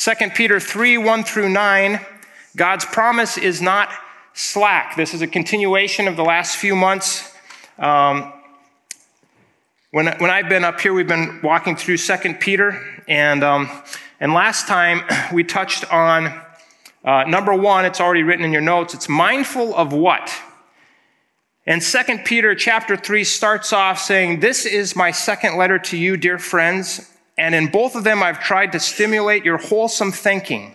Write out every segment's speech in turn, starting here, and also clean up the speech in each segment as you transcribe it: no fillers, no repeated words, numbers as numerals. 2 Peter 3, 1 through 9, God's promise is not slack. This is a continuation of the last few months. When I've been up here, we've been walking through 2 Peter, and last time we touched on number one, it's already written in your notes, it's mindful of what? And 2 Peter chapter 3 starts off saying, "This is my second letter to you, dear friends, and in both of them I've tried to stimulate your wholesome thinking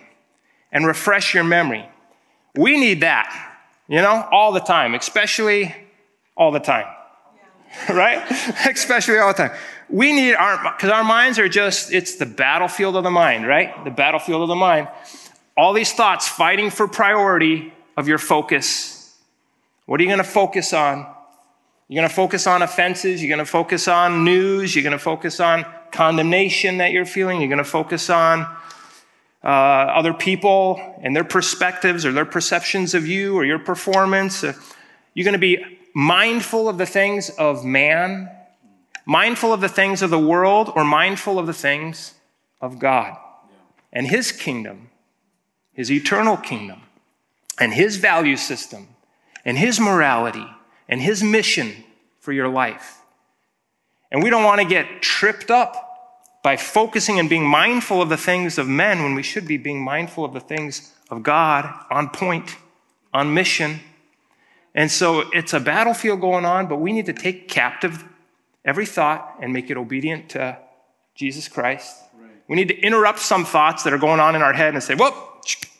and refresh your memory." We need that, all the time, especially all the time, yeah. Right? Especially all the time. We need because our minds are just, it's the battlefield of the mind, right? The battlefield of the mind. All these thoughts fighting for priority of your focus. What are you going to focus on? You're going to focus on offenses. You're going to focus on news. You're going to focus on condemnation that you're feeling. You're going to focus on other people and their perspectives or their perceptions of you or your performance. You're going to be mindful of the things of man, mindful of the things of the world, or mindful of the things of God and his kingdom, his eternal kingdom, and his value system, and his morality, and his mission for your life. And we don't want to get tripped up by focusing and being mindful of the things of men when we should be being mindful of the things of God, on point, on mission. And so it's a battlefield going on, but we need to take captive every thought and make it obedient to Jesus Christ. Right. We need to interrupt some thoughts that are going on in our head and say, whoop,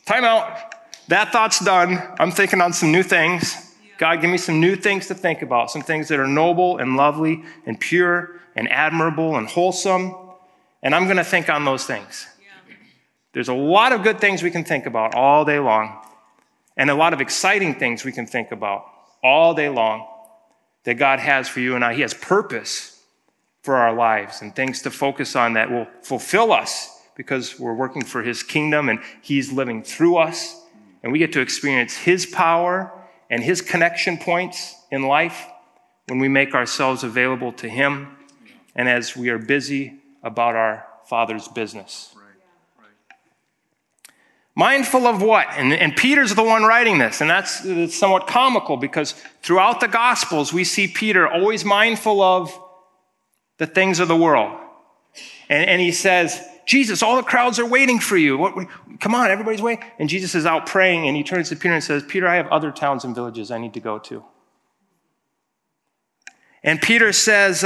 time out. That thought's done. I'm thinking on some new things. Yeah. God, give me some new things to think about, some things that are noble and lovely and pure and admirable and wholesome. And I'm going to think on those things. Yeah. There's a lot of good things we can think about all day long, and a lot of exciting things we can think about all day long that God has for you and I. He has purpose for our lives and things to focus on that will fulfill us because we're working for his kingdom and he's living through us, and we get to experience his power and his connection points in life when we make ourselves available to him and as we are busy about our Father's business. Right. Right. Mindful of what? And Peter's the one writing this, and that's somewhat comical because throughout the Gospels, we see Peter always mindful of the things of the world. And he says, Jesus, all the crowds are waiting for you. Come on, everybody's waiting. And Jesus is out praying, and he turns to Peter and says, Peter, I have other towns and villages I need to go to. And Peter says,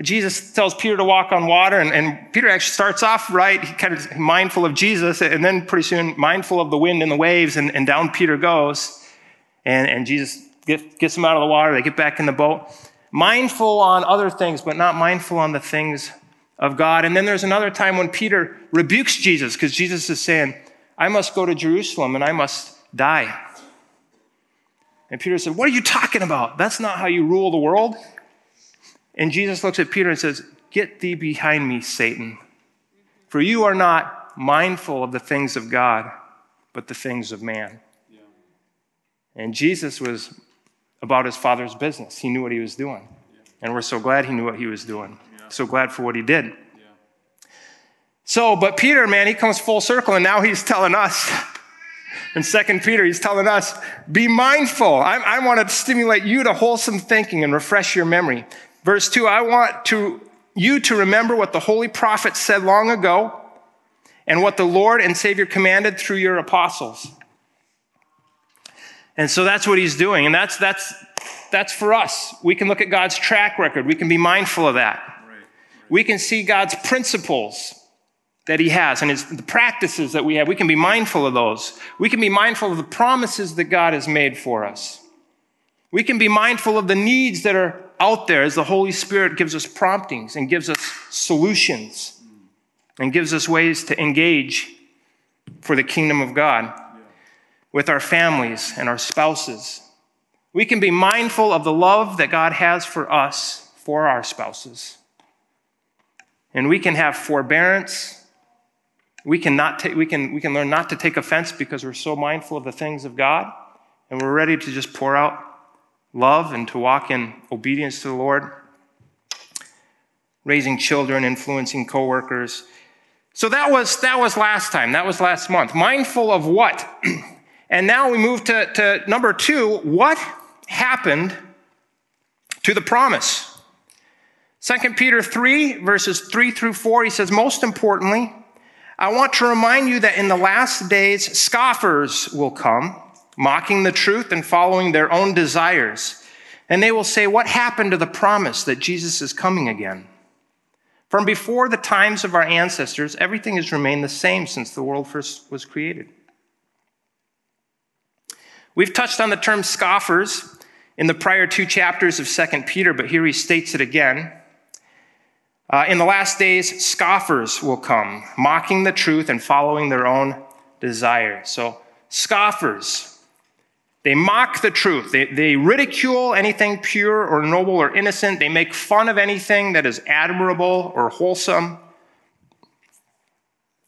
Jesus tells Peter to walk on water, and Peter actually starts off right, kind of mindful of Jesus, and then pretty soon mindful of the wind and the waves, and down Peter goes, and Jesus gets him out of the water. They get back in the boat. Mindful on other things, but not mindful on the things of God. And then there's another time when Peter rebukes Jesus, because Jesus is saying, I must go to Jerusalem, and I must die. And Peter said, what are you talking about? That's not how you rule the world. And Jesus looks at Peter and says, get thee behind me, Satan. For you are not mindful of the things of God, but the things of man. Yeah. And Jesus was about his Father's business. He knew what he was doing. Yeah. And we're so glad he knew what he was doing. Yeah. So glad for what he did. Yeah. So, but Peter, man, he comes full circle, and now he's telling us, in 2 Peter, he's telling us, be mindful. I want to stimulate you to wholesome thinking and refresh your memory. Verse 2, I want you to remember what the holy prophets said long ago and what the Lord and Savior commanded through your apostles. And so that's what he's doing, and that's for us. We can look at God's track record. We can be mindful of that. Right. We can see God's principles that he has, and the practices that we have. We can be mindful of those. We can be mindful of the promises that God has made for us. We can be mindful of the needs that are out there as the Holy Spirit gives us promptings and gives us solutions and gives us ways to engage for the kingdom of God with our families and our spouses. We can be mindful of the love that God has for us, for our spouses. And we can have forbearance. We can learn not to take offense because we're so mindful of the things of God, and we're ready to just pour out love and to walk in obedience to the Lord, raising children, influencing coworkers, So that was last time. That was last month. Mindful of what? And now we move to number two. What happened to the promise? 2 Peter 3, verses 3 through 4, he says, most importantly, I want to remind you that in the last days, scoffers will come, mocking the truth and following their own desires. And they will say, what happened to the promise that Jesus is coming again? From before the times of our ancestors, everything has remained the same since the world first was created. We've touched on the term scoffers in the prior two chapters of 2 Peter, but here he states it again. In the last days, scoffers will come, mocking the truth and following their own desire. So scoffers, they mock the truth. They ridicule anything pure or noble or innocent. They make fun of anything that is admirable or wholesome.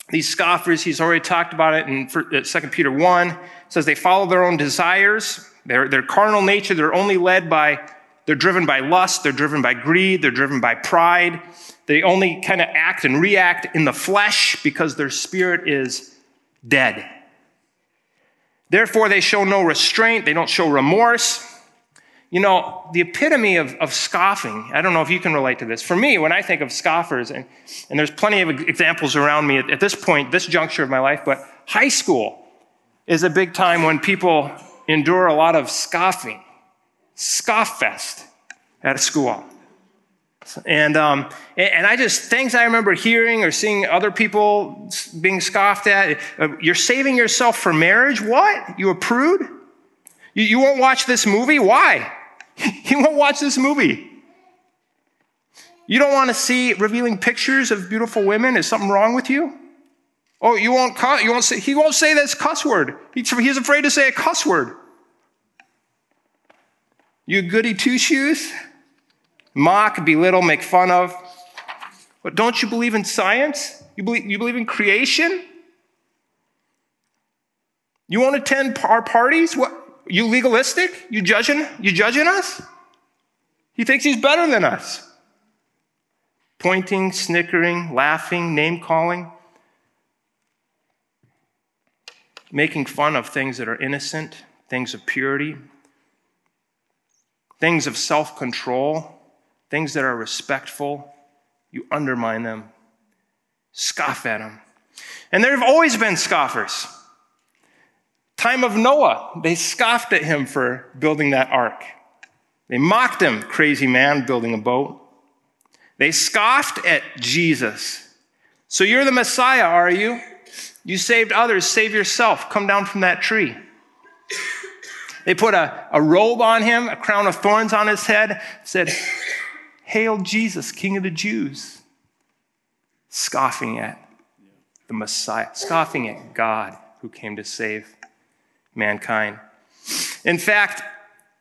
These scoffers, he's already talked about it in 2 Peter 1, it says they follow their own desires, their carnal nature. They're driven by lust, they're driven by greed, they're driven by pride. They only kind of act and react in the flesh because their spirit is dead. Therefore, they show no restraint, they don't show remorse. You know, the epitome of scoffing, I don't know if you can relate to this. For me, when I think of scoffers, and there's plenty of examples around me at this point, this juncture of my life, but high school is a big time when people endure a lot of scoffing. Scoff fest at a school. And I just, things I remember hearing or seeing other people being scoffed at. You're saving yourself for marriage? What? You a prude? You won't watch this movie? Why? You won't watch this movie. You don't want to see revealing pictures of beautiful women? Is something wrong with you? Oh, he won't say this cuss word. He's afraid to say a cuss word. You goody two-shoes? Mock, belittle, make fun of. But don't you believe in science? You believe in creation? You won't attend our parties? What? You legalistic? You judging us? He thinks he's better than us. Pointing, snickering, laughing, name-calling. Making fun of things that are innocent, things of purity, things of self-control, things that are respectful. You undermine them, scoff at them. And there have always been scoffers. Time of Noah, they scoffed at him for building that ark. They mocked him, crazy man building a boat. They scoffed at Jesus. So you're the Messiah, are you? You saved others, save yourself. Come down from that tree. They put a robe on him, a crown of thorns on his head, said, Hail Jesus, King of the Jews. Scoffing at the Messiah, scoffing at God who came to save mankind. In fact,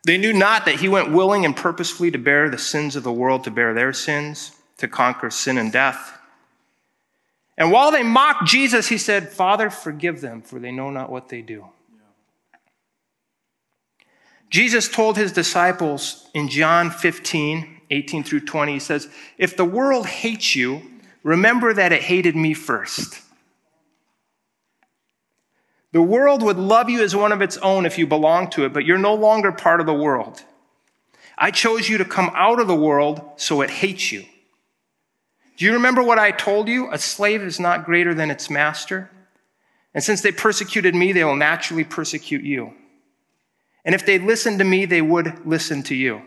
they knew not that he went willing and purposefully to bear the sins of the world, to bear their sins, to conquer sin and death. And while they mocked Jesus, he said, Father, forgive them, for they know not what they do. Jesus told his disciples in John 15, 18 through 20, he says, if the world hates you, remember that it hated me first. The world would love you as one of its own if you belonged to it, but you're no longer part of the world. I chose you to come out of the world, so it hates you. Do you remember what I told you? A slave is not greater than its master. And since they persecuted me, they will naturally persecute you. And if they listened to me, they would listen to you.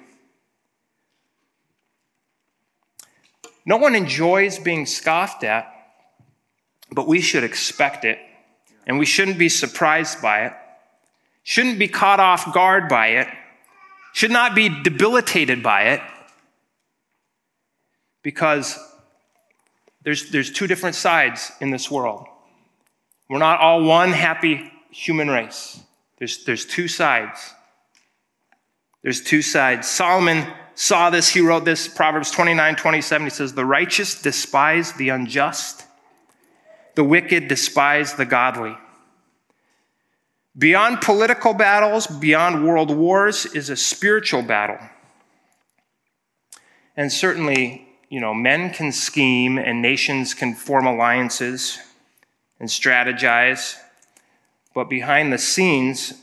No one enjoys being scoffed at, but we should expect it. And we shouldn't be surprised by it. Shouldn't be caught off guard by it. Should not be debilitated by it. Because there's two different sides in this world. We're not all one happy human race. There's two sides. There's two sides. Solomon saw this. He wrote this, Proverbs 29, 27. He says, the righteous despise the unjust. The wicked despise the godly. Beyond political battles, beyond world wars, is a spiritual battle. And certainly you know, men can scheme and nations can form alliances and strategize, but behind the scenes,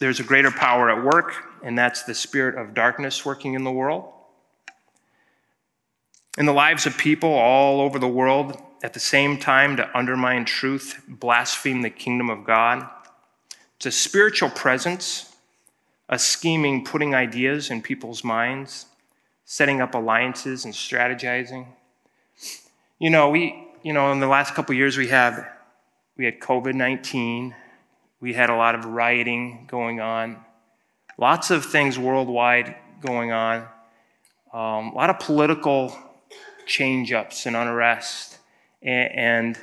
there's a greater power at work, and that's the spirit of darkness working in the world. In the lives of people all over the world, at the same time to undermine truth, blaspheme the kingdom of God. It's a spiritual presence, a scheming, putting ideas in people's minds, setting up alliances and strategizing. You know, in the last couple of years we had COVID-19. We had a lot of rioting going on. Lots of things worldwide going on. A lot of political change-ups and unrest. And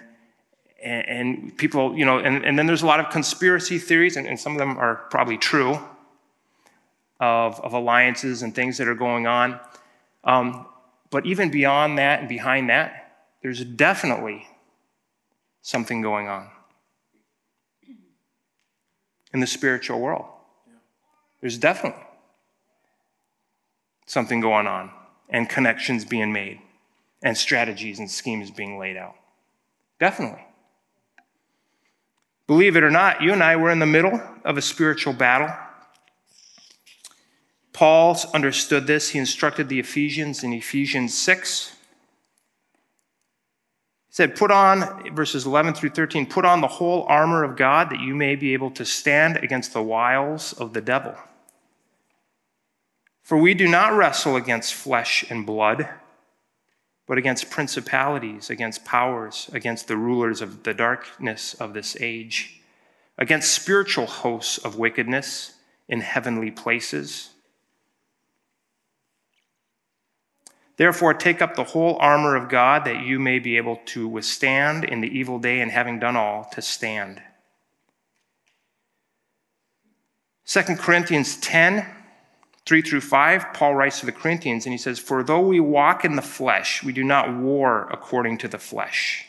people, you know, and then there's a lot of conspiracy theories, and some of them are probably true, of alliances and things that are going on. But even beyond that and behind that, there's definitely something going on in the spiritual world. There's definitely something going on, and connections being made, and strategies and schemes being laid out. Definitely. Believe it or not, you and I were in the middle of a spiritual battle. Paul understood this. He instructed the Ephesians in Ephesians 6. He said, put on, verses 11 through 13, put on the whole armor of God that you may be able to stand against the wiles of the devil. For we do not wrestle against flesh and blood, but against principalities, against powers, against the rulers of the darkness of this age, against spiritual hosts of wickedness in heavenly places. Therefore, take up the whole armor of God that you may be able to withstand in the evil day, and having done all, to stand. 2 Corinthians 10 3 through 5, Paul writes to the Corinthians, and he says, for though we walk in the flesh, we do not war according to the flesh.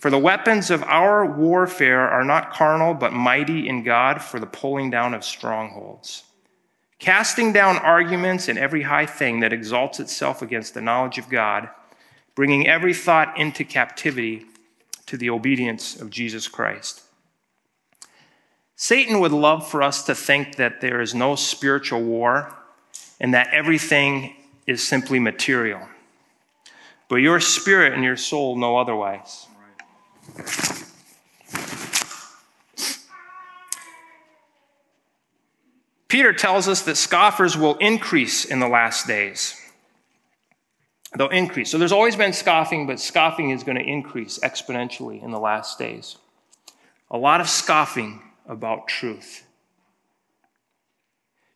For the weapons of our warfare are not carnal, but mighty in God for the pulling down of strongholds, casting down arguments and every high thing that exalts itself against the knowledge of God, bringing every thought into captivity to the obedience of Jesus Christ. Satan would love for us to think that there is no spiritual war, and that everything is simply material. But your spirit and your soul know otherwise. Right. Peter tells us that scoffers will increase in the last days. They'll increase. So there's always been scoffing, but scoffing is going to increase exponentially in the last days. A lot of scoffing about truth.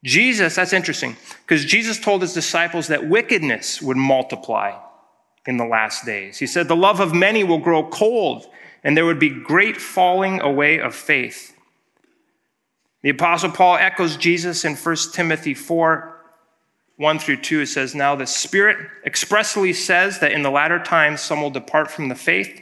Jesus, that's interesting, because Jesus told his disciples that wickedness would multiply in the last days. He said, the love of many will grow cold, and there would be great falling away of faith. The Apostle Paul echoes Jesus in 1 Timothy 4, 1 through 2. It says, now the Spirit expressly says that in the latter times some will depart from the faith,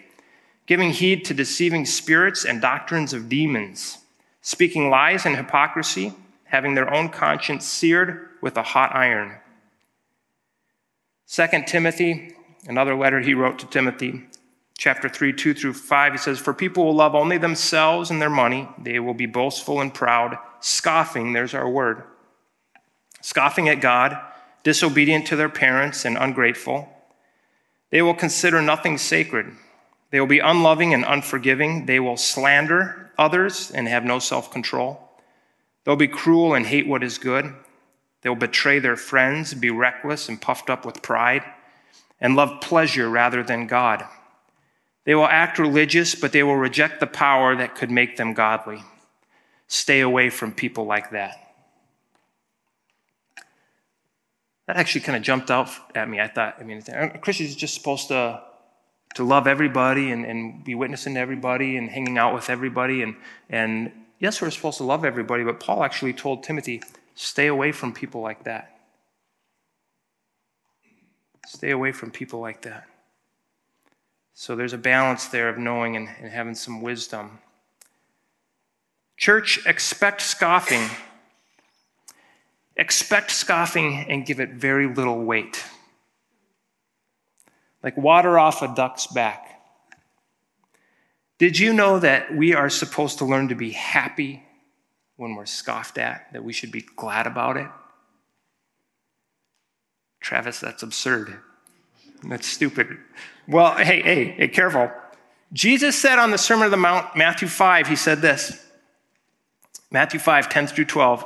giving heed to deceiving spirits and doctrines of demons, speaking lies and hypocrisy, having their own conscience seared with a hot iron. 2 Timothy, another letter he wrote to Timothy, chapter 3, 2 through 5, he says, for people will love only themselves and their money. They will be boastful and proud, scoffing, there's our word, scoffing at God, disobedient to their parents and ungrateful. They will consider nothing sacred. They will be unloving and unforgiving. They will slander others and have no self-control. They'll be cruel and hate what is good. They'll betray their friends, be reckless and puffed up with pride, and love pleasure rather than God. They will act religious, but they will reject the power that could make them godly. Stay away from people like that. That actually kind of jumped out at me. I thought, Christians are just supposed to love everybody and be witnessing to everybody and hanging out with everybody. And yes, we're supposed to love everybody, but Paul actually told Timothy, stay away from people like that. Stay away from people like that. So there's a balance there of knowing and having some wisdom. Church, expect scoffing. Expect scoffing and give it very little weight. like water off a duck's back. Did you know that we are supposed to learn to be happy when we're scoffed at, that we should be glad about it? Travis, that's absurd. That's stupid. Well, hey, careful. Jesus said on the Sermon on the Mount, Matthew 5, he said this. Matthew 5, 10 through 12.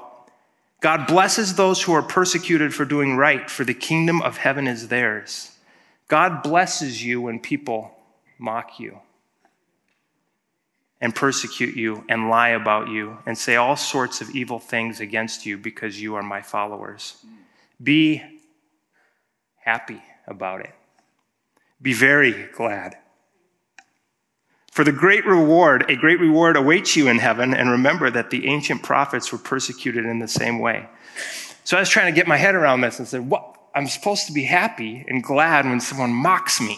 God blesses those who are persecuted for doing right, for the kingdom of heaven is theirs. God blesses you when people mock you and persecute you and lie about you and say all sorts of evil things against you because you are my followers. Be happy about it. Be very glad. For the great reward, a great reward awaits you in heaven, and remember that the ancient prophets were persecuted in the same way. So I was trying to get my head around this and said, what? I'm supposed to be happy and glad when someone mocks me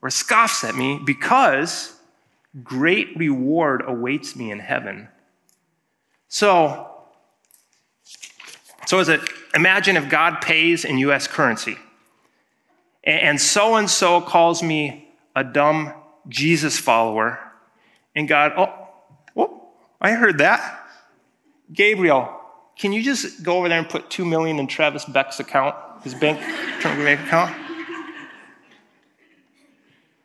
or scoffs at me because great reward awaits me in heaven. So imagine if God pays in U.S. currency and so-and-so calls me a dumb Jesus follower, and God, I heard that. Gabriel, can you just go over there and put $2 million in Travis Beck's account, his bank account?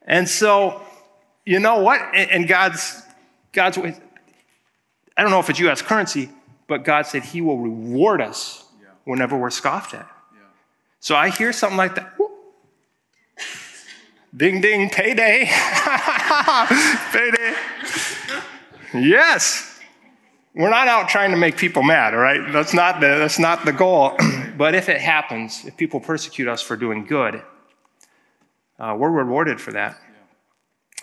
And so, you know what? And God's way, I don't know if it's U.S. currency, but God said he will reward us whenever we're scoffed at. Yeah. So I hear something like that. Ding, ding, payday. Payday. Yes. We're not out trying to make people mad, all right? That's not the goal. But if it happens, if people persecute us for doing good, we're rewarded for that.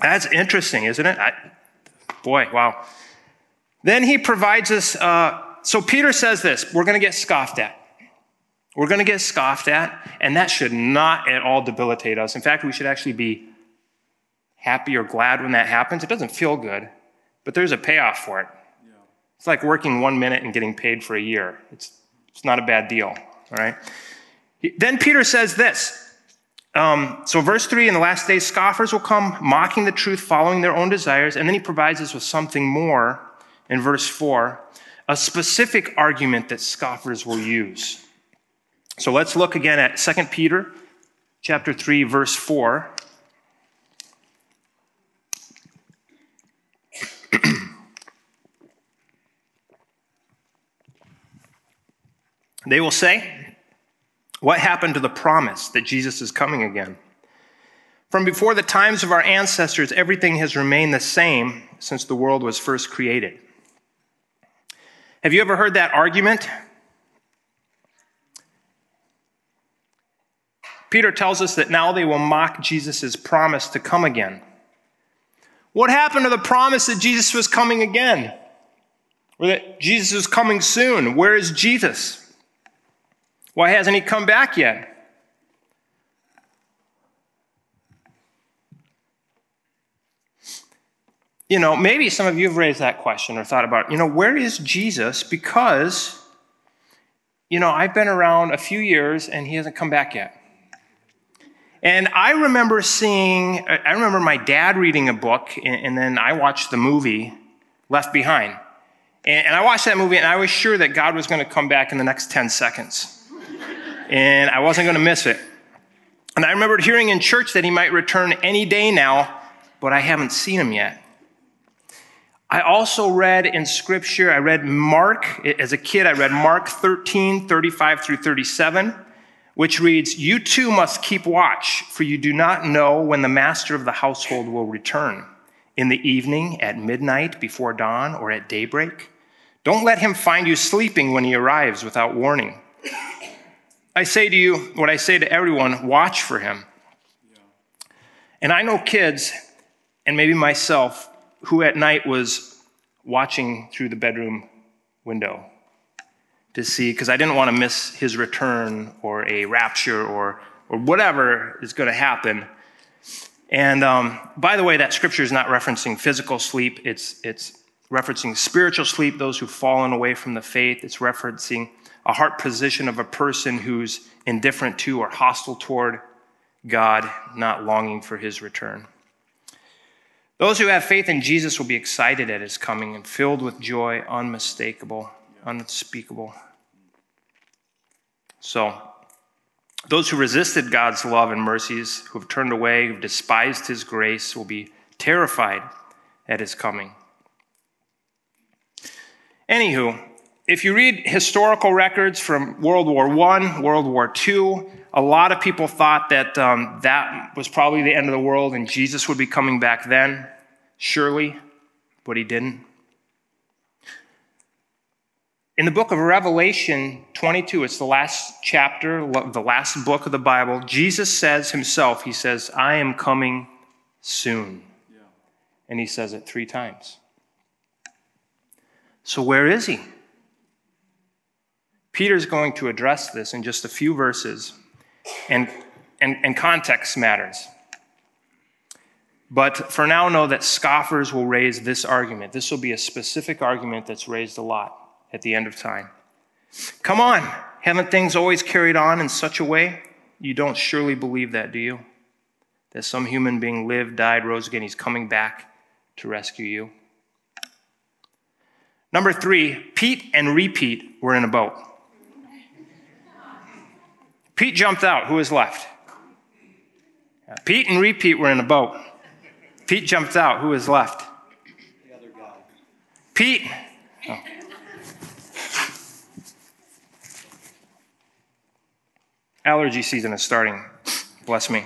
That's interesting, isn't it? Wow. Then he provides us, so Peter says this, we're going to get scoffed at. We're going to get scoffed at, and that should not at all debilitate us. In fact, we should actually be happy or glad when that happens. It doesn't feel good, but there's a payoff for it. Yeah. It's like working 1 minute and getting paid for a year. It's not a bad deal, all right? Then Peter says this. So verse 3, in the last days, scoffers will come, mocking the truth, following their own desires. And then he provides us with something more in verse 4, a specific argument that scoffers will use. So let's look again at 2 Peter chapter 3, verse 4. They will say, what happened to the promise that Jesus is coming again? From before the times of our ancestors, everything has remained the same since the world was first created. Have you ever heard that argument? Peter tells us that now they will mock Jesus' promise to come again. What happened to the promise that Jesus was coming again? Or that Jesus is coming soon? Where is Jesus? Why hasn't he come back yet? You know, maybe some of you have raised that question or thought about, where is Jesus? Because, I've been around a few years and he hasn't come back yet. And I remember my dad reading a book, and then I watched the movie, Left Behind. And I watched that movie, and I was sure that God was going to come back in the next 10 seconds. And I wasn't going to miss it. And I remembered hearing in church that he might return any day now, but I haven't seen him yet. I also read in Scripture, I read Mark, as a kid, I read Mark 13, 35 through 37. Which reads, you too must keep watch, for you do not know when the master of the household will return, in the evening, at midnight, before dawn, or at daybreak. Don't let him find you sleeping when he arrives without warning. I say to you, what I say to everyone, watch for him. Yeah. And I know kids, and maybe myself, who at night was watching through the bedroom window to see, because I didn't want to miss his return or a rapture or whatever is going to happen. And by the way, that scripture is not referencing physical sleep. It's referencing spiritual sleep, those who've fallen away from the faith. It's referencing a heart position of a person who's indifferent to or hostile toward God, not longing for his return. Those who have faith in Jesus will be excited at his coming and filled with joy, unmistakable, unspeakable. So, those who resisted God's love and mercies, who have turned away, who have despised his grace, will be terrified at his coming. Anywho, if you read historical records from World War I, World War II, a lot of people thought that that was probably the end of the world and Jesus would be coming back then, surely, but he didn't. In the book of Revelation 22, it's the last chapter, the last book of the Bible, Jesus says himself, he says, I am coming soon. Yeah. And he says it 3 times. So where is he? Peter's going to address this in just a few verses, and context matters. But for now, know that scoffers will raise this argument. This will be a specific argument that's raised a lot at the end of time. Come on, haven't things always carried on in such a way? You don't surely believe that, do you? That some human being lived, died, rose again, he's coming back to rescue you. Number 3, Pete and Repeat were in a boat. Pete jumped out. Who is left? Pete and Repeat were in a boat. Pete jumped out. Who is left? The other guy. Pete. Oh. Allergy season is starting. Bless me.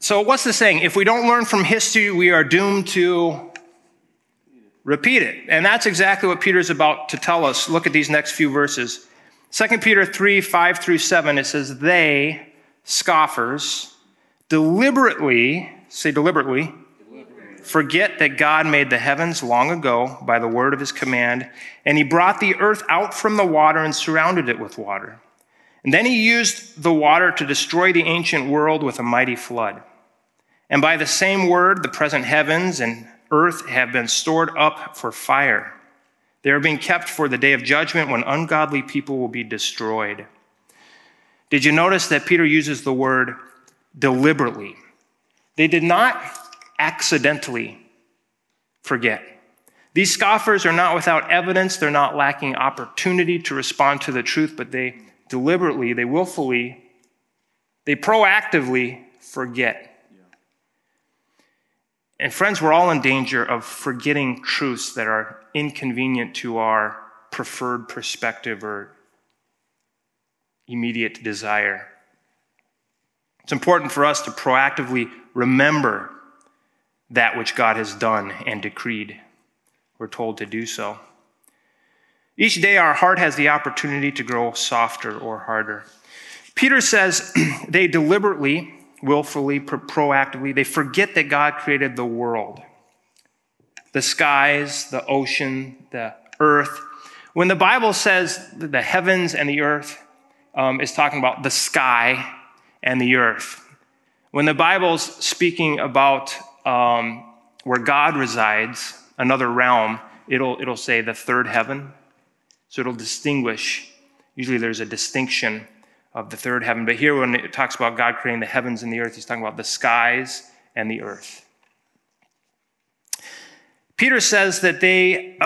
So what's the saying? If we don't learn from history, we are doomed to... repeat it. And that's exactly what Peter's about to tell us. Look at these next few verses. 2 Peter 3, 5 through 7, it says, they, scoffers, deliberately, say deliberately, forget that God made the heavens long ago by the word of his command, and he brought the earth out from the water and surrounded it with water. And then he used the water to destroy the ancient world with a mighty flood. And by the same word, the present heavens and earth have been stored up for fire. They are being kept for the day of judgment when ungodly people will be destroyed. Did you notice that Peter uses the word deliberately? They did not accidentally forget. These scoffers are not without evidence. They're not lacking opportunity to respond to the truth, but they deliberately, they willfully, they proactively forget. And friends, we're all in danger of forgetting truths that are inconvenient to our preferred perspective or immediate desire. It's important for us to proactively remember that which God has done and decreed. We're told to do so. Each day our heart has the opportunity to grow softer or harder. Peter says they deliberately, willfully, proactively, they forget that God created the world, the skies, the ocean, the earth. When the Bible says the heavens and the earth, it's talking about the sky and the earth. When the Bible's speaking about where God resides, another realm, it'll say the 3rd heaven. So it'll distinguish. Usually there's a distinction of the 3rd heaven. But here when it talks about God creating the heavens and the earth, he's talking about the skies and the earth. Peter says that they,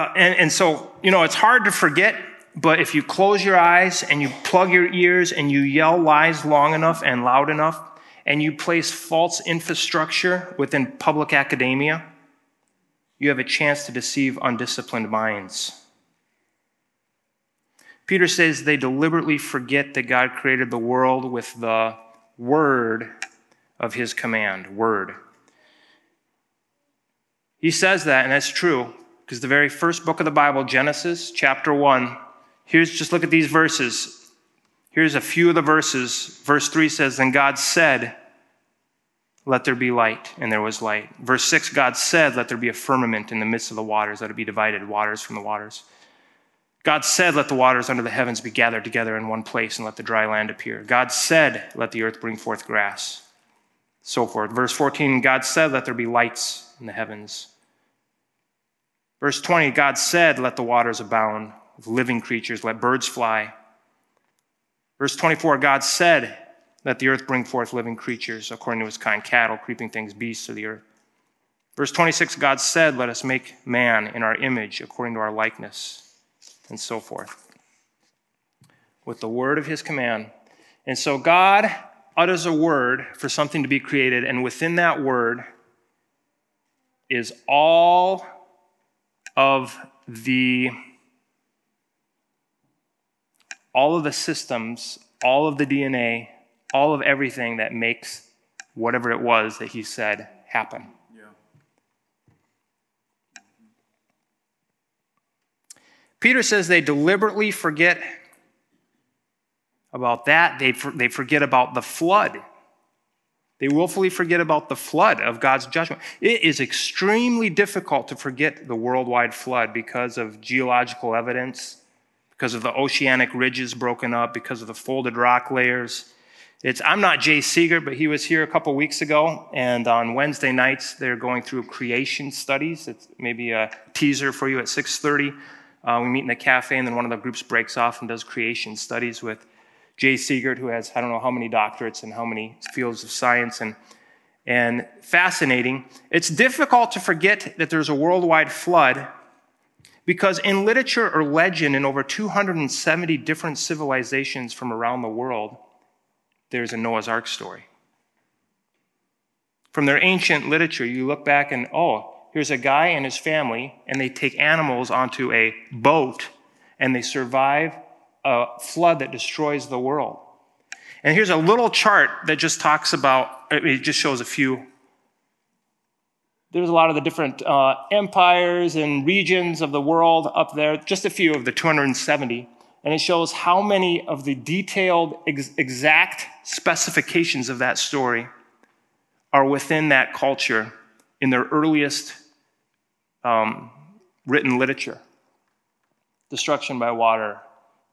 so, you know, it's hard to forget, but if you close your eyes and you plug your ears and you yell lies long enough and loud enough, and you place false infrastructure within public academia, you have a chance to deceive undisciplined minds. Peter says they deliberately forget that God created the world with the word of his command, word. He says that, and that's true, because the very first book of the Bible, Genesis chapter 1, just look at these verses. Here's a few of the verses. Verse 3 says, then God said, let there be light, and there was light. Verse 6, God said, let there be a firmament in the midst of the waters, let it be divided, waters from the waters. God said, let the waters under the heavens be gathered together in one place and let the dry land appear. God said, let the earth bring forth grass. So forth. Verse 14, God said, let there be lights in the heavens. Verse 20, God said, let the waters abound with living creatures, let birds fly. Verse 24, God said, Let the earth bring forth living creatures according to its kind, cattle, creeping things, beasts of the earth. Verse 26, God said, let us make man in our image according to our likeness, and so forth, with the word of his command. And so God utters a word for something to be created, and within that word is all of the systems, all of the DNA, all of everything that makes whatever it was that he said happen. Yeah. Peter says they deliberately forget about that. They forget about the flood. They willfully forget about the flood of God's judgment. It is extremely difficult to forget the worldwide flood because of geological evidence, because of the oceanic ridges broken up, because of the folded rock layers. I'm not Jay Seeger, but he was here a couple weeks ago, and on Wednesday nights, they're going through creation studies. It's maybe a teaser for you at 6:30. We meet in the cafe, and then one of the groups breaks off and does creation studies with Jay Seeger, who has I don't know how many doctorates and how many fields of science, and fascinating. It's difficult to forget that there's a worldwide flood because in literature or legend in over 270 different civilizations from around the world, there's a Noah's Ark story. From their ancient literature, you look back and, oh, here's a guy and his family, and they take animals onto a boat, and they survive a flood that destroys the world. And here's a little chart that just talks about, it just shows a few. There's a lot of the different empires and regions of the world up there, just a few of the 270. And it shows how many of the detailed, exact specifications of that story are within that culture in their earliest written literature. Destruction by water,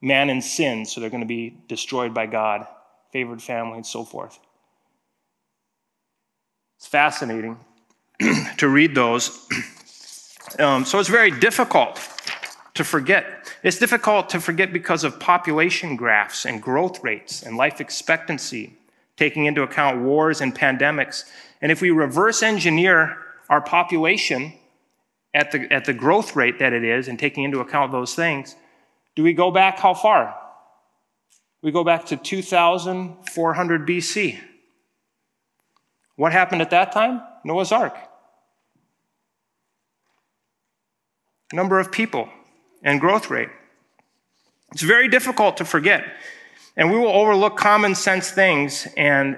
man in sin, so they're going to be destroyed by God, favored family, and so forth. It's fascinating to read those. So it's very difficult to forget. It's difficult to forget because of population graphs and growth rates and life expectancy, taking into account wars and pandemics. And if we reverse engineer our population at the growth rate that it is and taking into account those things, do we go back how far? We go back to 2400 BC. What happened at that time? Noah's Ark. Number of people and growth rate. It's very difficult to forget. And we will overlook common sense things and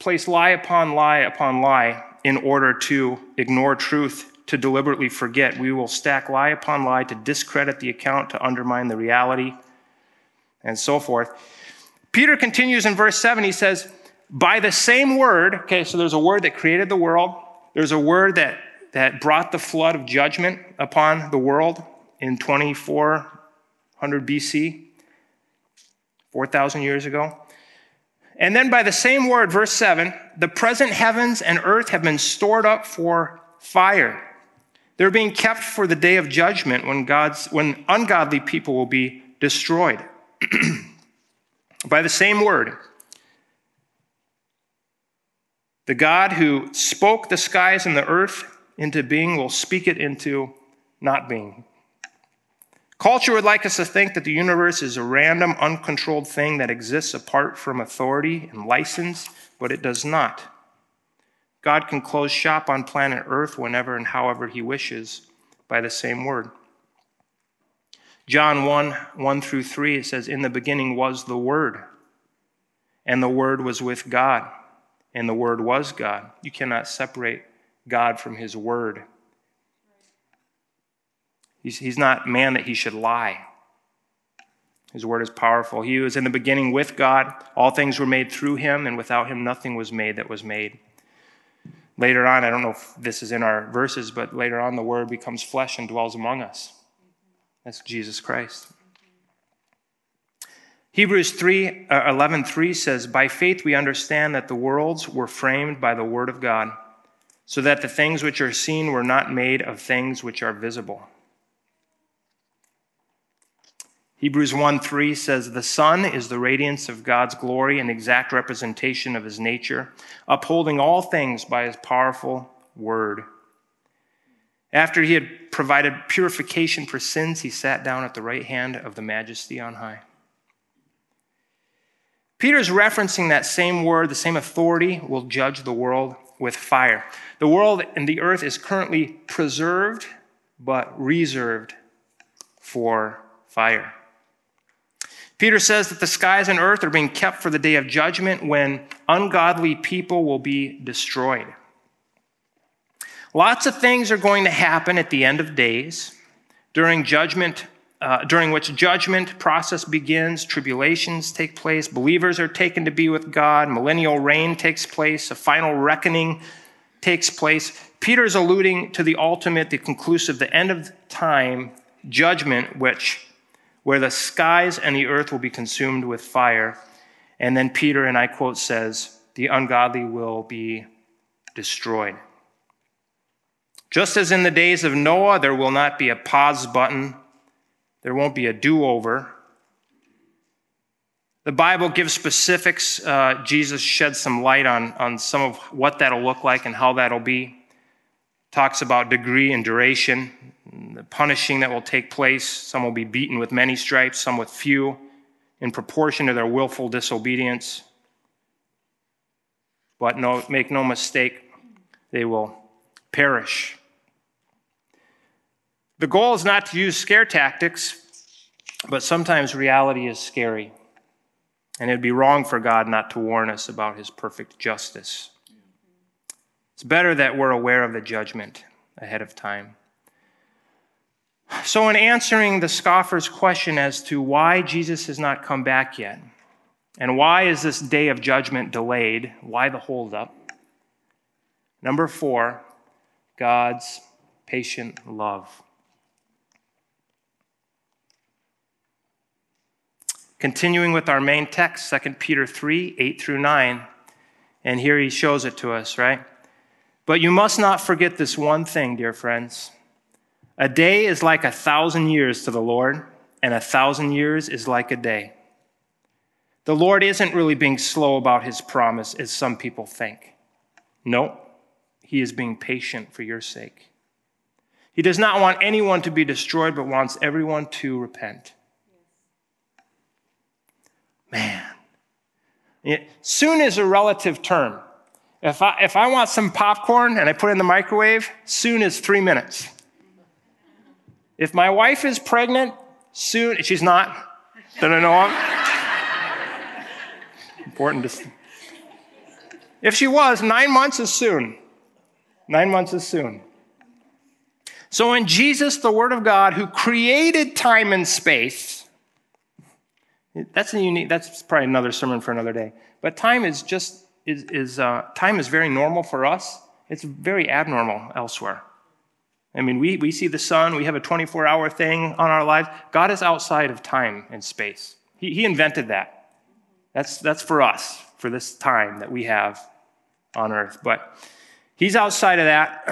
place lie upon lie upon lie in order to ignore truth, to deliberately forget. We will stack lie upon lie to discredit the account, to undermine the reality, and so forth. Peter continues in verse 7. He says, by the same word, okay, so there's a word that created the world. There's a word that brought the flood of judgment upon the world in 2400 BC, 4,000 years ago. And then by the same word, verse 7, the present heavens and earth have been stored up for fire. They're being kept for the day of judgment when ungodly people will be destroyed. By the same word, the God who spoke the skies and the earth into being will speak it into not being. Culture would like us to think that the universe is a random, uncontrolled thing that exists apart from authority and license, but it does not. God can close shop on planet Earth whenever and however he wishes by the same word. John 1:1 through 3, it says, in the beginning was the Word, and the Word was with God. And the Word was God. You cannot separate God from his Word. He's not man that he should lie. His Word is powerful. He was in the beginning with God. All things were made through him, and without him nothing was made that was made. Later on, I don't know if this is in our verses, but later on the Word becomes flesh and dwells among us. That's Jesus Christ. Hebrews 11:3 says, by faith we understand that the worlds were framed by the word of God, so that the things which are seen were not made of things which are visible. Hebrews 1:3 says, "The sun is the radiance of God's glory, an exact representation of his nature, upholding all things by his powerful word." After he had provided purification for sins, he sat down at the right hand of the Majesty on high. Peter's referencing that same word, the same authority, will judge the world with fire. The world and the earth is currently preserved, but reserved for fire. Peter says that the skies and earth are being kept for the day of judgment when ungodly people will be destroyed. Lots of things are going to happen at the end of days, during judgment, during which judgment process begins, tribulations take place, believers are taken to be with God, millennial reign takes place, a final reckoning takes place. Peter's alluding to the ultimate, the conclusive, the end of time judgment, where the skies and the earth will be consumed with fire. And then Peter, and I quote, says, "The ungodly will be destroyed." Just as in the days of Noah, there will not be a pause button. There won't be a do-over. The Bible gives specifics. Jesus sheds some light on some of what that'll look like and how that'll be. Talks about degree and duration, and the punishing that will take place. Some will be beaten with many stripes, some with few, in proportion to their willful disobedience. But no, make no mistake, they will perish. The goal is not to use scare tactics, but sometimes reality is scary. And it'd be wrong for God not to warn us about his perfect justice. It's better that we're aware of the judgment ahead of time. So in answering the scoffer's question as to why Jesus has not come back yet, and why is this day of judgment delayed, why the holdup? Number 4, God's patient love. Continuing with our main text, 2 Peter 3, 8 through 9. And here he shows it to us, right? "But you must not forget this one thing, dear friends. A day is like 1,000 years to the Lord, and 1,000 years is like a day. The Lord isn't really being slow about his promise, as some people think. No, he is being patient for your sake. He does not want anyone to be destroyed, but wants everyone to repent." Man, soon is a relative term. If I want some popcorn and I put it in the microwave, soon is 3 minutes. If my wife is pregnant, soon, she's not, that I know of. Important to. If she was, 9 months is soon. 9 months is soon. So in Jesus, the Word of God, who created time and space, that's probably another sermon for another day. But time is time is very normal for us. It's very abnormal elsewhere. I mean, we see the sun. We have a 24-hour thing on our lives. God is outside of time and space. He invented that. That's for us, for this time that we have on earth. But he's outside of that.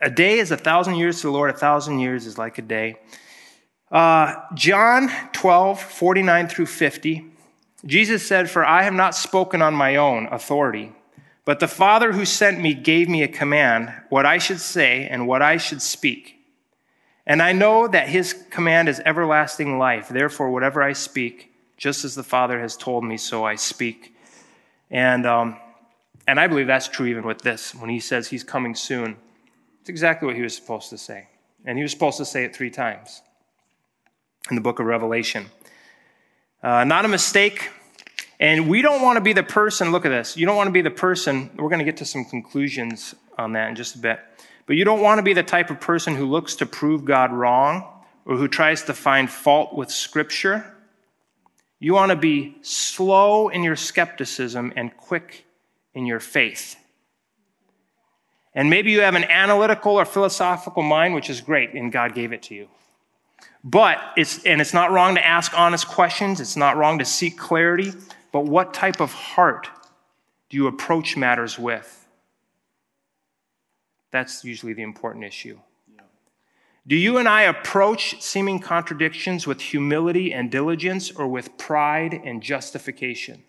A day is 1,000 years to the Lord. 1,000 years is like a day. John 12, 49 through 50, Jesus said, "For I have not spoken on my own authority, but the Father who sent me gave me a command, what I should say and what I should speak. And I know that his command is everlasting life. Therefore, whatever I speak, just as the Father has told me, so I speak." And I believe that's true even with this. When he says he's coming soon, it's exactly what he was supposed to say. And he was supposed to say it 3 times. In the book of Revelation. Not a mistake. And we don't want to be the person, look at this. You don't want to be the person, we're going to get to some conclusions on that in just a bit. But you don't want to be the type of person who looks to prove God wrong or who tries to find fault with Scripture. You want to be slow in your skepticism and quick in your faith. And maybe you have an analytical or philosophical mind, which is great, and God gave it to you. But it's not wrong to ask honest questions. It's not wrong to seek clarity. But what type of heart do you approach matters with? That's usually the important issue. Yeah. Do you and I approach seeming contradictions with humility and diligence, or with pride and justification?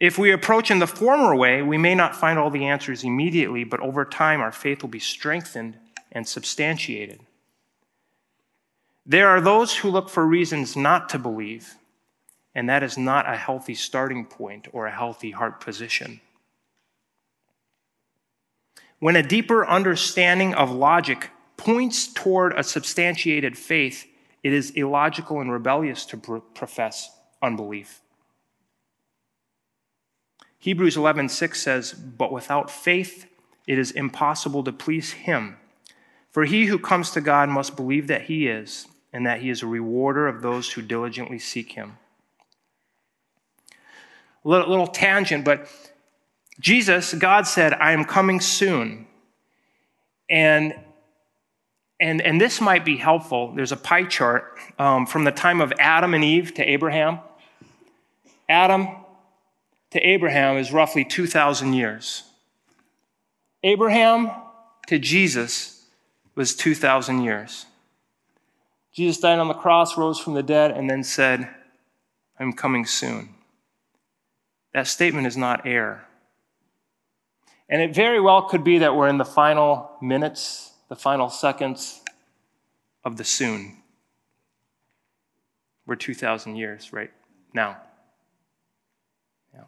If we approach in the former way, we may not find all the answers immediately, but over time our faith will be strengthened and substantiated. There are those who look for reasons not to believe, and that is not a healthy starting point or a healthy heart position. When a deeper understanding of logic points toward a substantiated faith, it is illogical and rebellious to profess unbelief. Hebrews 11:6 says, "But without faith, it is impossible to please him. For he who comes to God must believe that he is, and that he is a rewarder of those who diligently seek him." A little tangent, but Jesus, God said, "I am coming soon." And this might be helpful. There's a pie chart from the time of Adam and Eve to Abraham. Adam to Abraham is roughly 2,000 years. Abraham to Jesus was 2,000 years. Jesus died on the cross, rose from the dead, and then said, "I'm coming soon." That statement is not air. And it very well could be that we're in the final minutes, the final seconds of the soon. We're 2,000 years right now. Yeah.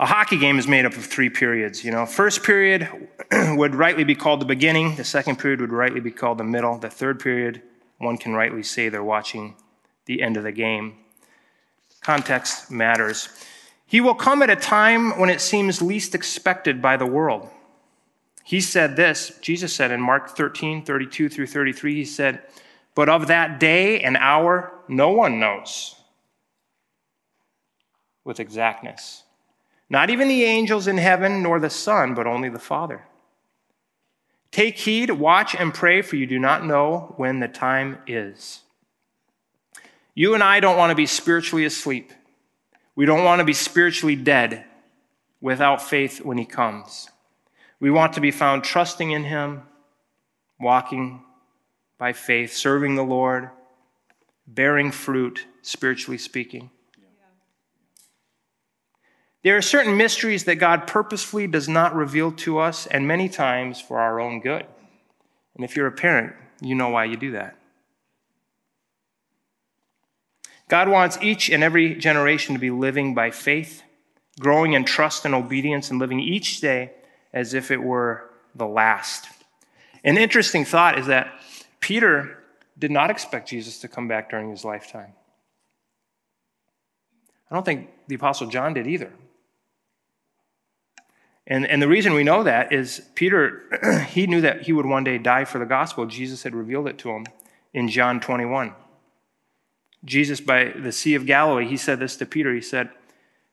A hockey game is made up of three periods. You know, first period would rightly be called the beginning. The second period would rightly be called the middle. The third period, one can rightly say they're watching the end of the game. Context matters. He will come at a time when it seems least expected by the world. He said this, Jesus said in Mark 13:32-33, he said, "But of that day and hour, no one knows with exactness. Not even the angels in heaven, nor the Son, but only the Father. Take heed, watch, and pray, for you do not know when the time is." You and I don't want to be spiritually asleep. We don't want to be spiritually dead without faith when he comes. We want to be found trusting in him, walking by faith, serving the Lord, bearing fruit, spiritually speaking. Yeah. There are certain mysteries that God purposefully does not reveal to us, and many times for our own good. And if you're a parent, you know why you do that. God wants each and every generation to be living by faith, growing in trust and obedience, and living each day as if it were the last. An interesting thought is that Peter did not expect Jesus to come back during his lifetime. I don't think the Apostle John did either. And the reason we know that is Peter, he knew that he would one day die for the gospel. Jesus had revealed it to him in John 21. Jesus, by the Sea of Galilee, he said this to Peter. He said,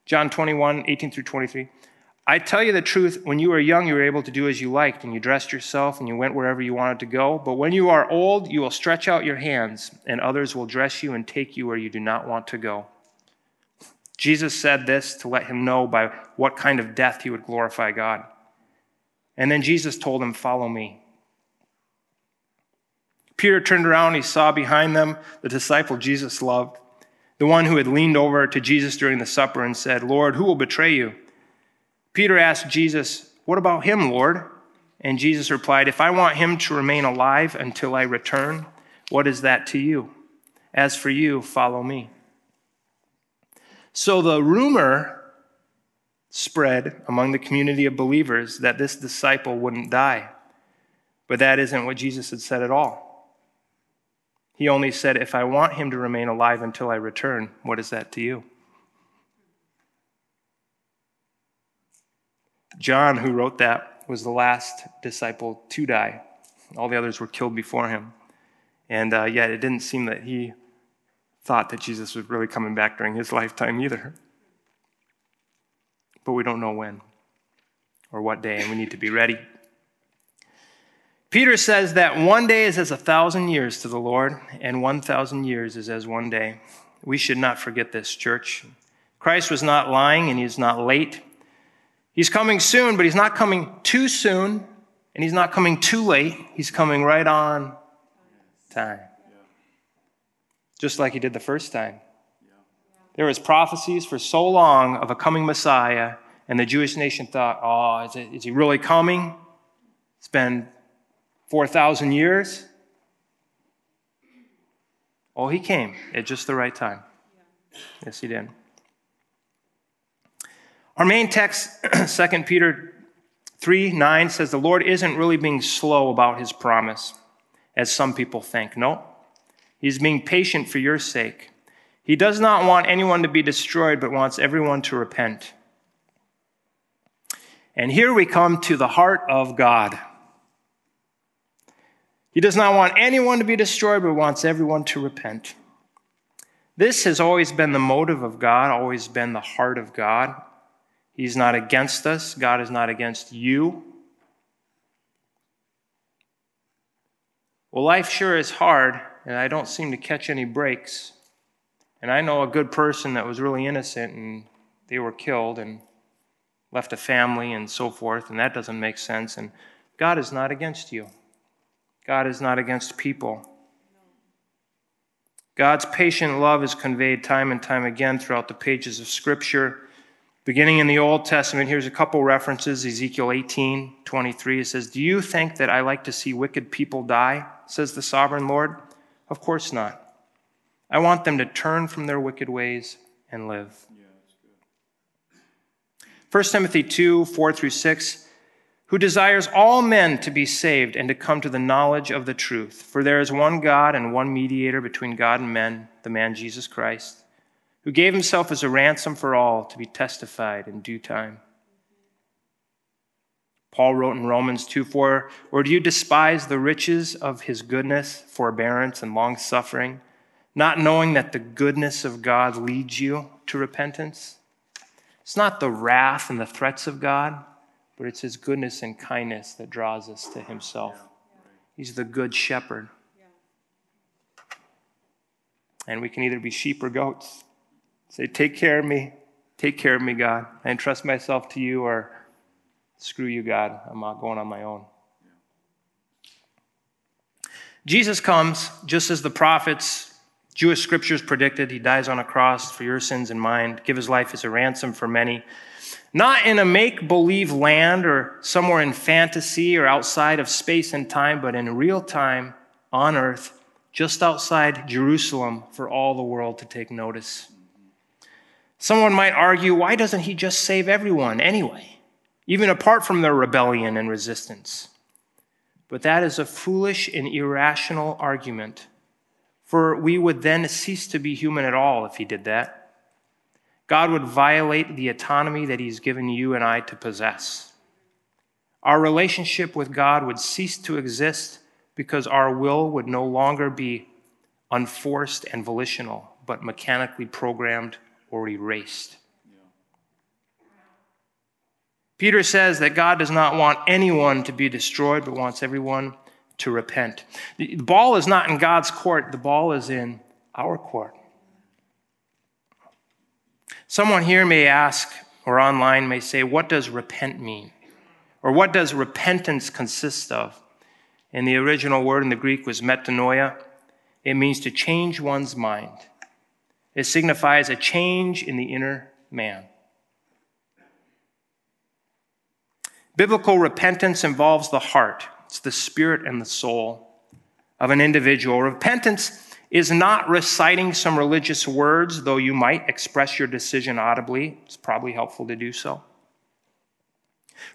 John 21:18-23, "I tell you the truth, when you were young, you were able to do as you liked, and you dressed yourself, and you went wherever you wanted to go. But when you are old, you will stretch out your hands, and others will dress you and take you where you do not want to go." Jesus said this to let him know by what kind of death he would glorify God. And then Jesus told him, "Follow me." Peter turned around, he saw behind them the disciple Jesus loved, the one who had leaned over to Jesus during the supper and said, "Lord, who will betray you?" Peter asked Jesus, "What about him, Lord?" And Jesus replied, "If I want him to remain alive until I return, what is that to you? As for you, follow me." So the rumor spread among the community of believers that this disciple wouldn't die. But that isn't what Jesus had said at all. He only said, "If I want him to remain alive until I return, what is that to you?" John, who wrote that, was the last disciple to die. All the others were killed before him. And yet it didn't seem that he thought that Jesus was really coming back during his lifetime either. But we don't know when or what day, and we need to be ready. Peter says that one day is as 1,000 years to the Lord, and 1,000 years is as one day. We should not forget this, church. Christ was not lying, and he is not late. He's coming soon, but he's not coming too soon, And he's not coming too late. He's coming right on time. Just like he did the first time. There was prophecies for so long of a coming Messiah, and the Jewish nation thought, oh, is he really coming? It's been 4,000 years. Oh, he came at just the right time. Yes, he did. Our main text, 2 Peter 3:9, says the Lord isn't really being slow about his promise, as some people think. No, he's being patient for your sake. He does not want anyone to be destroyed, but wants everyone to repent. And here we come to the heart of God. He does not want anyone to be destroyed, but wants everyone to repent. This has always been the motive of God, always been the heart of God. He's not against us. God is not against you. Well, life sure is hard, and I don't seem to catch any breaks. And I know a good person that was really innocent, and they were killed and left a family and so forth, and that doesn't make sense. And God is not against you. God is not against people. God's patient love is conveyed time and time again throughout the pages of Scripture. Beginning in the Old Testament, here's a couple references. Ezekiel 18:23, it says, "Do you think that I like to see wicked people die, says the sovereign Lord? Of course not. I want them to turn from their wicked ways and live." Yeah, that's good. 1 Timothy 2:4-6, "Who desires all men to be saved and to come to the knowledge of the truth. For there is one God and one mediator between God and men, the man Jesus Christ, who gave himself as a ransom for all to be testified in due time." Paul wrote in Romans 2:4, "Or do you despise the riches of his goodness, forbearance, and long-suffering, not knowing that the goodness of God leads you to repentance?" It's not the wrath and the threats of God, but it's his goodness and kindness that draws us to himself. He's the good shepherd. And we can either be sheep or goats. Say, "Take care of me. Take care of me, God. I entrust myself to you," or "Screw you, God. I'm not going on my own." Jesus comes just as the prophets, Jewish scriptures predicted. He dies on a cross for your sins and mine, give his life as a ransom for many. Not in a make-believe land or somewhere in fantasy or outside of space and time, but in real time on earth, just outside Jerusalem for all the world to take notice. Someone might argue, why doesn't he just save everyone anyway, even apart from their rebellion and resistance? But that is a foolish and irrational argument, for we would then cease to be human at all if he did that. God would violate the autonomy that he's given you and I to possess. Our relationship with God would cease to exist because our will would no longer be unforced and volitional, but mechanically programmed or erased. Yeah. Peter says that God does not want anyone to be destroyed, but wants everyone to repent. The ball is not in God's court. The ball is in our court. Someone here may ask, or online may say, what does repent mean? Or what does repentance consist of? And the original word in the Greek was metanoia. It means to change one's mind. It signifies a change in the inner man. Biblical repentance involves the heart. It's the spirit and the soul of an individual. Repentance is not reciting some religious words, though you might express your decision audibly. It's probably helpful to do so.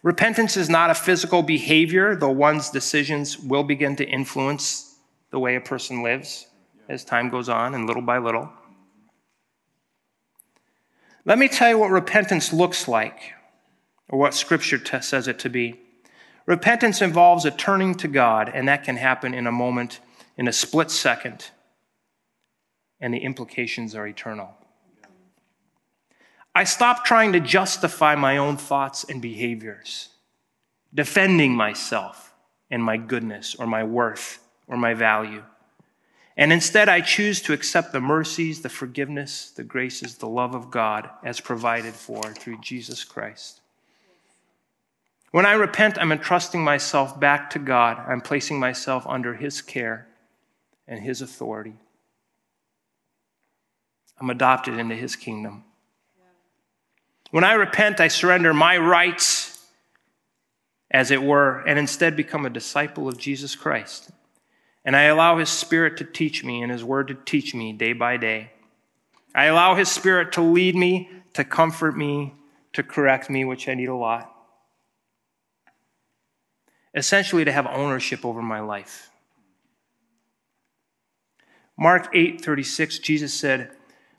Repentance is not a physical behavior, though one's decisions will begin to influence the way a person lives as time goes on and little by little. Let me tell you what repentance looks like, or what Scripture says it to be. Repentance involves a turning to God, and that can happen in a moment, in a split second, and the implications are eternal. I stop trying to justify my own thoughts and behaviors, defending myself and my goodness or my worth or my value. And instead, I choose to accept the mercies, the forgiveness, the graces, the love of God as provided for through Jesus Christ. When I repent, I'm entrusting myself back to God. I'm placing myself under his care and his authority. I'm adopted into his kingdom. When I repent, I surrender my rights, as it were, and instead become a disciple of Jesus Christ. And I allow his Spirit to teach me and his word to teach me day by day. I allow his Spirit to lead me, to comfort me, to correct me, which I need a lot. Essentially, to have ownership over my life. Mark 8:36, Jesus said,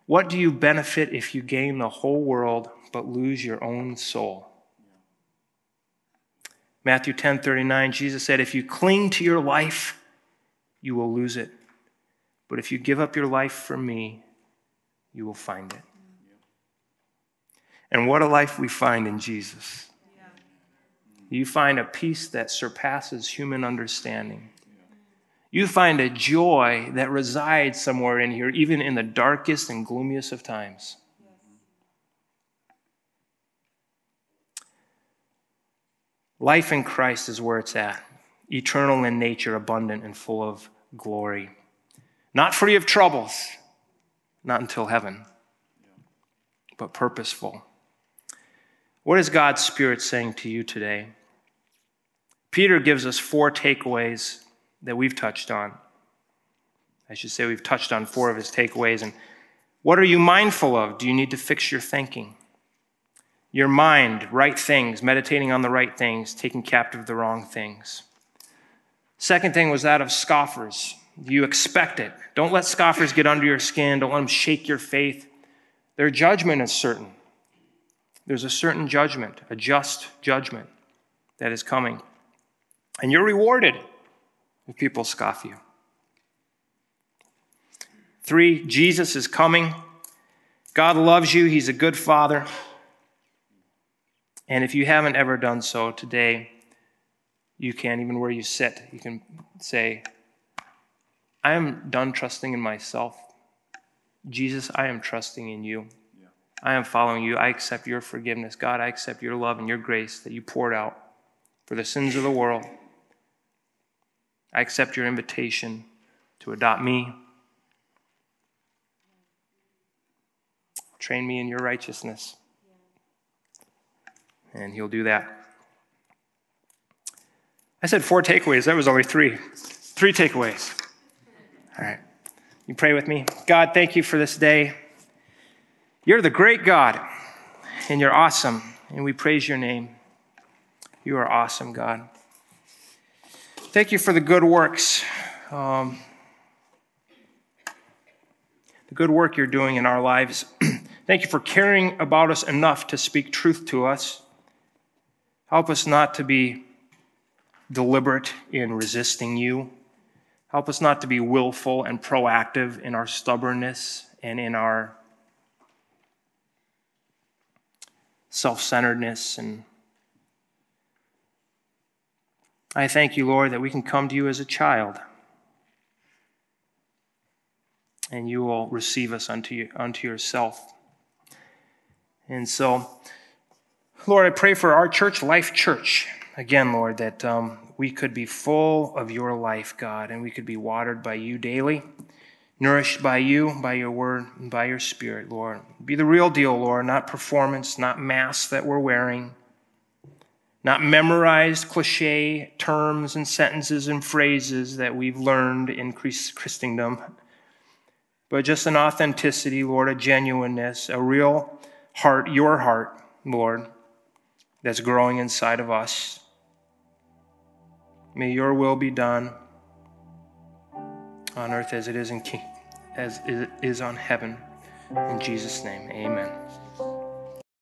"What do you benefit if you gain the whole world but lose your own soul?" Matthew 10:39, Jesus said, "If you cling to your life, you will lose it. But if you give up your life for me, you will find it." And what a life we find in Jesus. You find a peace that surpasses human understanding. You find a joy that resides somewhere in here, even in the darkest and gloomiest of times. Life in Christ is where it's at. Eternal in nature, abundant and full of glory. Not free of troubles, not until heaven, but purposeful. What is God's Spirit saying to you today? Peter gives us four takeaways that we've touched on. I should say we've touched on four of his takeaways. And what are you mindful of? Do you need to fix your thinking? Your mind, right things, meditating on the right things, taking captive the wrong things. Second thing was that of scoffers. You expect it. Don't let scoffers get under your skin. Don't let them shake your faith. Their judgment is certain. There's a certain judgment, a just judgment that is coming. And you're rewarded if people scoff you. 3, Jesus is coming. God loves you. He's a good Father. And if you haven't ever done so today, you can, even where you sit, you can say, "I am done trusting in myself. Jesus, I am trusting in you. I am following you. I accept your forgiveness. God, I accept your love and your grace that you poured out for the sins of the world. I accept your invitation to adopt me. Train me in your righteousness." And he'll do that. I said 4 takeaways. That was only 3. 3 takeaways. All right. You pray with me. God, thank you for this day. You're the great God, and you're awesome, and we praise your name. You are awesome, God. Thank you for the good works, the good work you're doing in our lives. Thank you for caring about us enough to speak truth to us. Help us not to be deliberate in resisting you. Help us not to be willful and proactive in our stubbornness and in our self-centeredness. And I thank you, Lord, that we can come to you as a child, and you will receive us unto yourself. And so, Lord, I pray for our church, Life Church, again, Lord, that we could be full of your life, God, and we could be watered by you daily, nourished by you, by your word, and by your Spirit, Lord. Be the real deal, Lord, not performance, not masks that we're wearing, not memorized cliche terms and sentences and phrases that we've learned in Christendom, but just an authenticity, Lord, a genuineness, a real heart, your heart, Lord, that's growing inside of us. May your will be done on earth as it is in as it is on heaven. In Jesus' name, amen.